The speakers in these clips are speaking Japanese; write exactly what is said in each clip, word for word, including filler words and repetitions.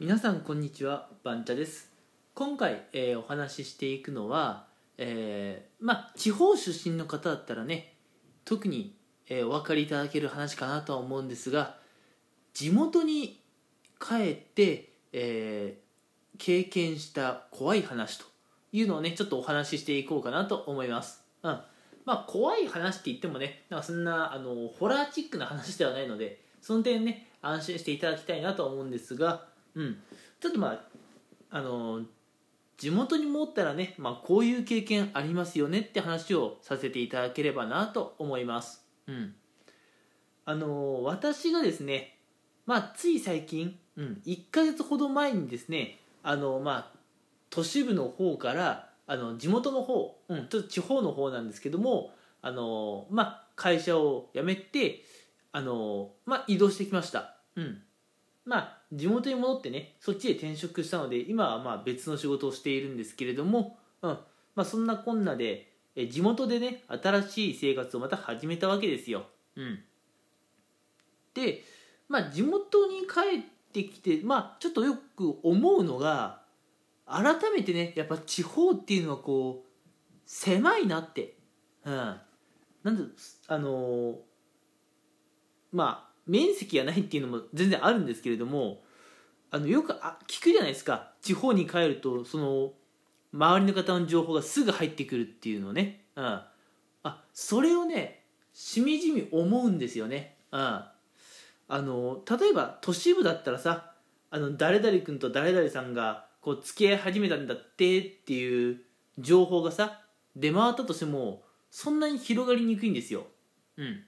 皆さんこんにちは、バンチャです。今回、えー、お話ししていくのは、えー、まあ地方出身の方だったらね、特に、えー、お分かりいただける話かなとは思うんですが、地元に帰って、えー、経験した怖い話というのをね、ちょっとお話ししていこうかなと思います。うん、まあ怖い話って言ってもね、なんかそんなあのホラーチックな話ではないので、その点ね、安心していただきたいなと思うんですが、うん、ちょっとまあ、あのー、地元に戻ったらね、まあ、こういう経験ありますよねって話をさせていただければなと思います。うん、あのー、私がですね、まあ、つい最近、うん、いっかげつほど前にですね、あのー、まあ、都市部の方からあの地元の方、うん、ちょっと地方の方なんですけども、あのー、まあ、会社を辞めてあのー、まあ、移動してきました。うん、まあ地元に戻ってね、そっちへ転職したので、今はまあ別の仕事をしているんですけれども、うん、まあそんなこんなでえ地元でね、新しい生活をまた始めたわけですよ。うん、で、まあ地元に帰ってきて、まあちょっとよく思うのが、改めてね、やっぱ地方っていうのはこう狭いなって、うん、なんであのー、まあ。面積がないっていうのも全然あるんですけれども、あのよくあ聞くじゃないですか、地方に帰るとその周りの方の情報がすぐ入ってくるっていうのね。うん、あそれをねしみじみ思うんですよね。うん、あの例えば都市部だったらさ、あの誰々君と誰々さんがこう付き合い始めたんだってっていう情報がさ出回ったとしても、そんなに広がりにくいんですよ。うん、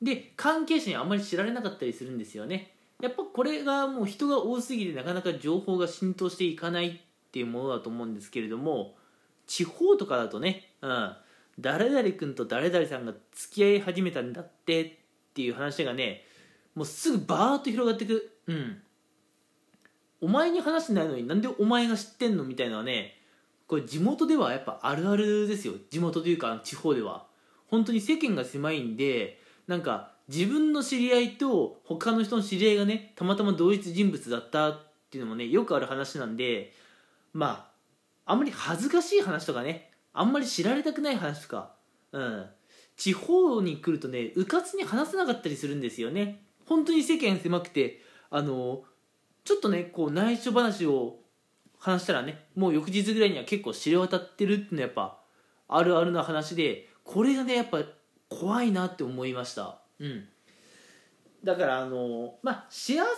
で関係者にあんまり知られなかったりするんですよね。やっぱこれがもう人が多すぎてなかなか情報が浸透していかないっていうものだと思うんですけれども、地方とかだとね、うん、誰々君と誰々さんが付き合い始めたんだってっていう話がね、もうすぐバーッと広がってく。うん、お前に話してないのになんでお前が知ってんのみたいなのはね、これ地元ではやっぱあるあるですよ。地元というか地方では本当に世間が狭いんで、なんか自分の知り合いと他の人の知り合いがね、たまたま同一人物だったっていうのもね、よくある話なんで、まああんまり恥ずかしい話とかね、あんまり知られたくない話とか、うん、地方に来るとね、うかつに話せなかったりするんですよね。本当に世間狭くて、あのちょっとねこう内緒話を話したらね、もう翌日ぐらいには結構知れ渡ってるっていうのはやっぱあるあるな話で、これがねやっぱ怖いなって思いました。うん、だからあのまあ幸せな話だ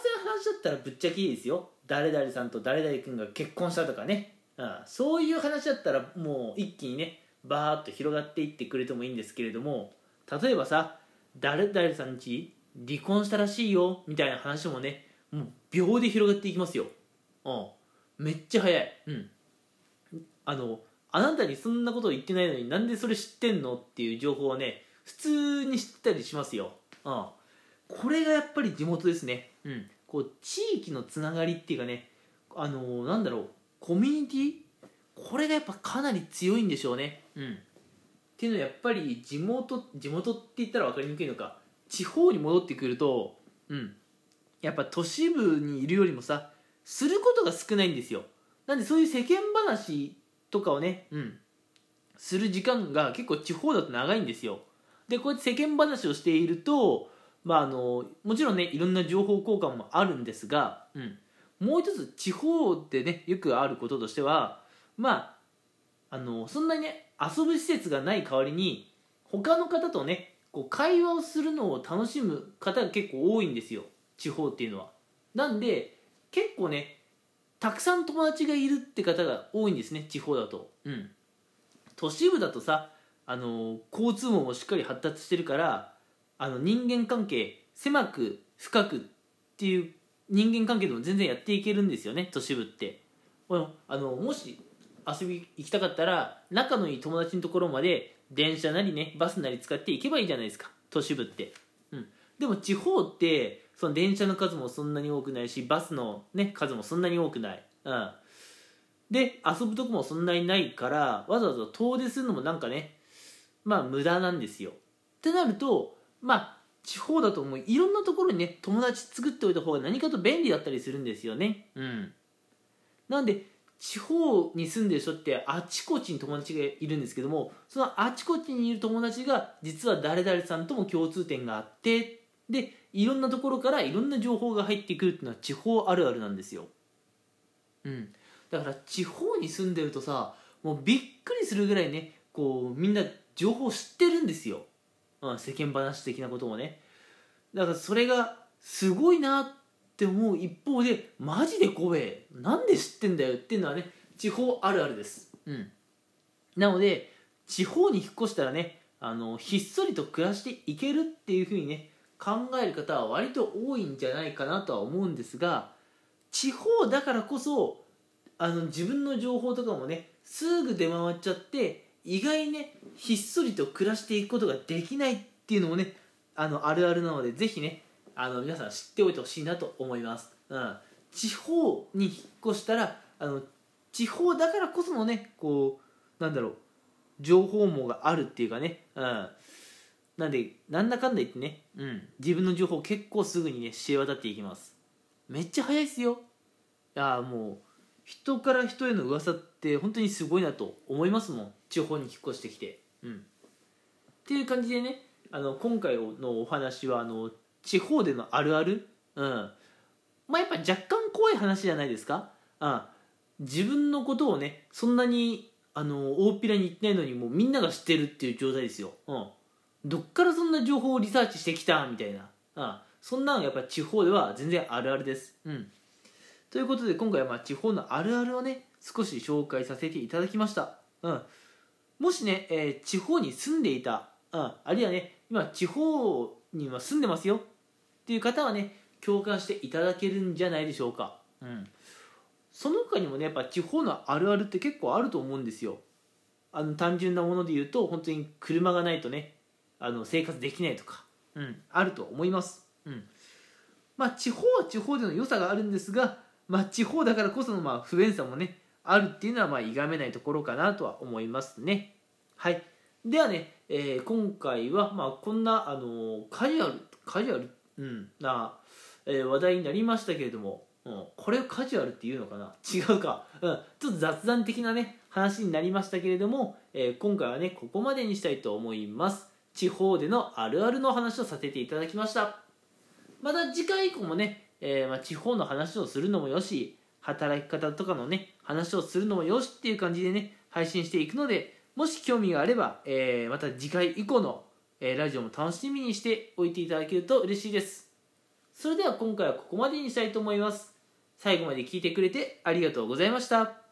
ったらぶっちゃけいいですよ。誰々さんと誰々君が結婚したとかね、うん、そういう話だったらもう一気にねバーッと広がっていってくれてもいいんですけれども、例えばさ誰々さんち離婚したらしいよみたいな話もね、もう秒で広がっていきますよ。うん、めっちゃ早い。うん、あのあなたにそんなこと言ってないのになんでそれ知ってんのっていう情報はね普通に知ったりしますよ。うん、これがやっぱり地元ですね。うん、こう地域のつながりっていうかね、あのー、なんだろう、コミュニティ、これがやっぱかなり強いんでしょうね。うん、っていうのはやっぱり地元地元って言ったら分かりにくいのか、地方に戻ってくると、うん、やっぱ都市部にいるよりもさすることが少ないんですよ。なんでそういう世間話とかをね、うん、する時間が結構地方だと長いんですよ。でこうやって世間話をしていると、まあ、あのもちろんねいろんな情報交換もあるんですが、うん、もう一つ地方でねよくあることとしては、まあ、あのそんなにね遊ぶ施設がない代わりに他の方とねこう会話をするのを楽しむ方が結構多いんですよ、地方っていうのは。なんで結構ねたくさん友達がいるって方が多いんですね、地方だと。うん、都市部だとさあの交通網もしっかり発達してるから、あの人間関係狭く深くっていう人間関係でも全然やっていけるんですよね、都市部って。あのもし遊び行きたかったら仲のいい友達のところまで電車なりねバスなり使って行けばいいじゃないですか、都市部って。うん、でも地方ってその電車の数もそんなに多くないし、バスの、ね、数もそんなに多くない、うん、で遊ぶとこもそんなにないから、わざわざ遠出するのもなんかねまあ無駄なんですよ。ってなると、まあ地方だともういろんなところにね友達作っておいた方が何かと便利だったりするんですよね。うん。なんで地方に住んでる人ってあちこちに友達がいるんですけども、そのあちこちにいる友達が実は誰々さんとも共通点があって、でいろんなところからいろんな情報が入ってくるっていうのは地方あるあるなんですよ。うん。だから地方に住んでるとさ、もうびっくりするぐらいね、こうみんな情報を知ってるんですよ。うん、世間話的なこともね。だからそれがすごいなって思う一方で、マジで怖え、なんで知ってんだよっていうのはね、地方あるあるです。うん。なので地方に引っ越したらね、あのひっそりと暮らしていけるっていう風にね考える方は割と多いんじゃないかなとは思うんですが、地方だからこそあの自分の情報とかもねすぐ出回っちゃって、意外にねひっそりと暮らしていくことができないっていうのもね、あのあるあるなので、ぜひねあの皆さん知っておいてほしいなと思います。うん、地方に引っ越したらあの地方だからこそのねこうなんだろう情報網があるっていうかね、うん、なんでなんだかんだ言ってね、うん、自分の情報結構すぐにね知れ渡っていきます。めっちゃ早いっすよ。ああもう人から人への噂って本当にすごいなと思いますもん、地方に引っ越してきて。うん。っていう感じでね、あの今回のお話はあの地方でのあるある、うん、まあやっぱ若干怖い話じゃないですか。うん、自分のことをねそんなにあの大っぴらに言ってないのにもうみんなが知ってるっていう状態ですよ。うん、どっからそんな情報をリサーチしてきたみたいな、うん、そんなのがやっぱ地方では全然あるあるです。うん。ということで今回はまあ地方のあるあるをね少し紹介させていただきました。うん、もしね、えー、地方に住んでいた、うん、あるいはね今地方には住んでますよっていう方はね共感していただけるんじゃないでしょうか。うん、その他にもねやっぱ地方のあるあるって結構あると思うんですよ。あの単純なもので言うと本当に車がないとねあの生活できないとか、うん、あると思います。うん、まあ地方は地方での良さがあるんですが、まあ、地方だからこそのまあ不便さもねあるっていうのはまあ否めないところかなとは思いますね。はい、ではね、えー、今回はまあこんなあのカジュアルカジュアル、うん、な、えー、話題になりましたけれども、うん、これをカジュアルっていうのかな、違うか、うん、ちょっと雑談的なね話になりましたけれども、えー、今回はねここまでにしたいと思います。地方でのあるあるの話をさせていただきました。また次回以降もねえー、まあ地方の話をするのもよし、働き方とかのね話をするのもよしっていう感じでね配信していくので、もし興味があれば、えー、また次回以降の、えー、ラジオも楽しみにしておいていただけると嬉しいです。それでは今回はここまでにしたいと思います。最後まで聞いてくれてありがとうございました。